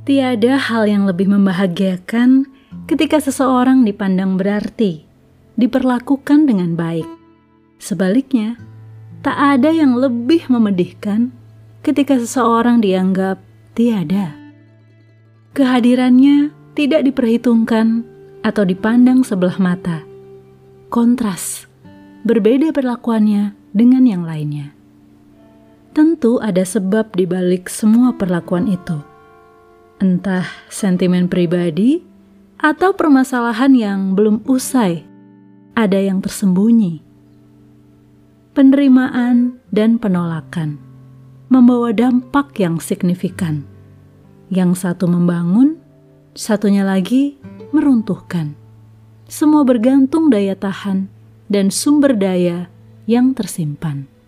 Tiada hal yang lebih membahagiakan ketika seseorang dipandang berarti, diperlakukan dengan baik. Sebaliknya, tak ada yang lebih memedihkan ketika seseorang dianggap tiada. Kehadirannya tidak diperhitungkan atau dipandang sebelah mata. Kontras, berbeda perlakuannya dengan yang lainnya. Tentu ada sebab di balik semua perlakuan itu. Entah sentimen pribadi atau permasalahan yang belum usai, ada yang tersembunyi. Penerimaan dan penolakan membawa dampak yang signifikan. Yang satu membangun, satunya lagi meruntuhkan. Semua bergantung daya tahan dan sumber daya yang tersimpan.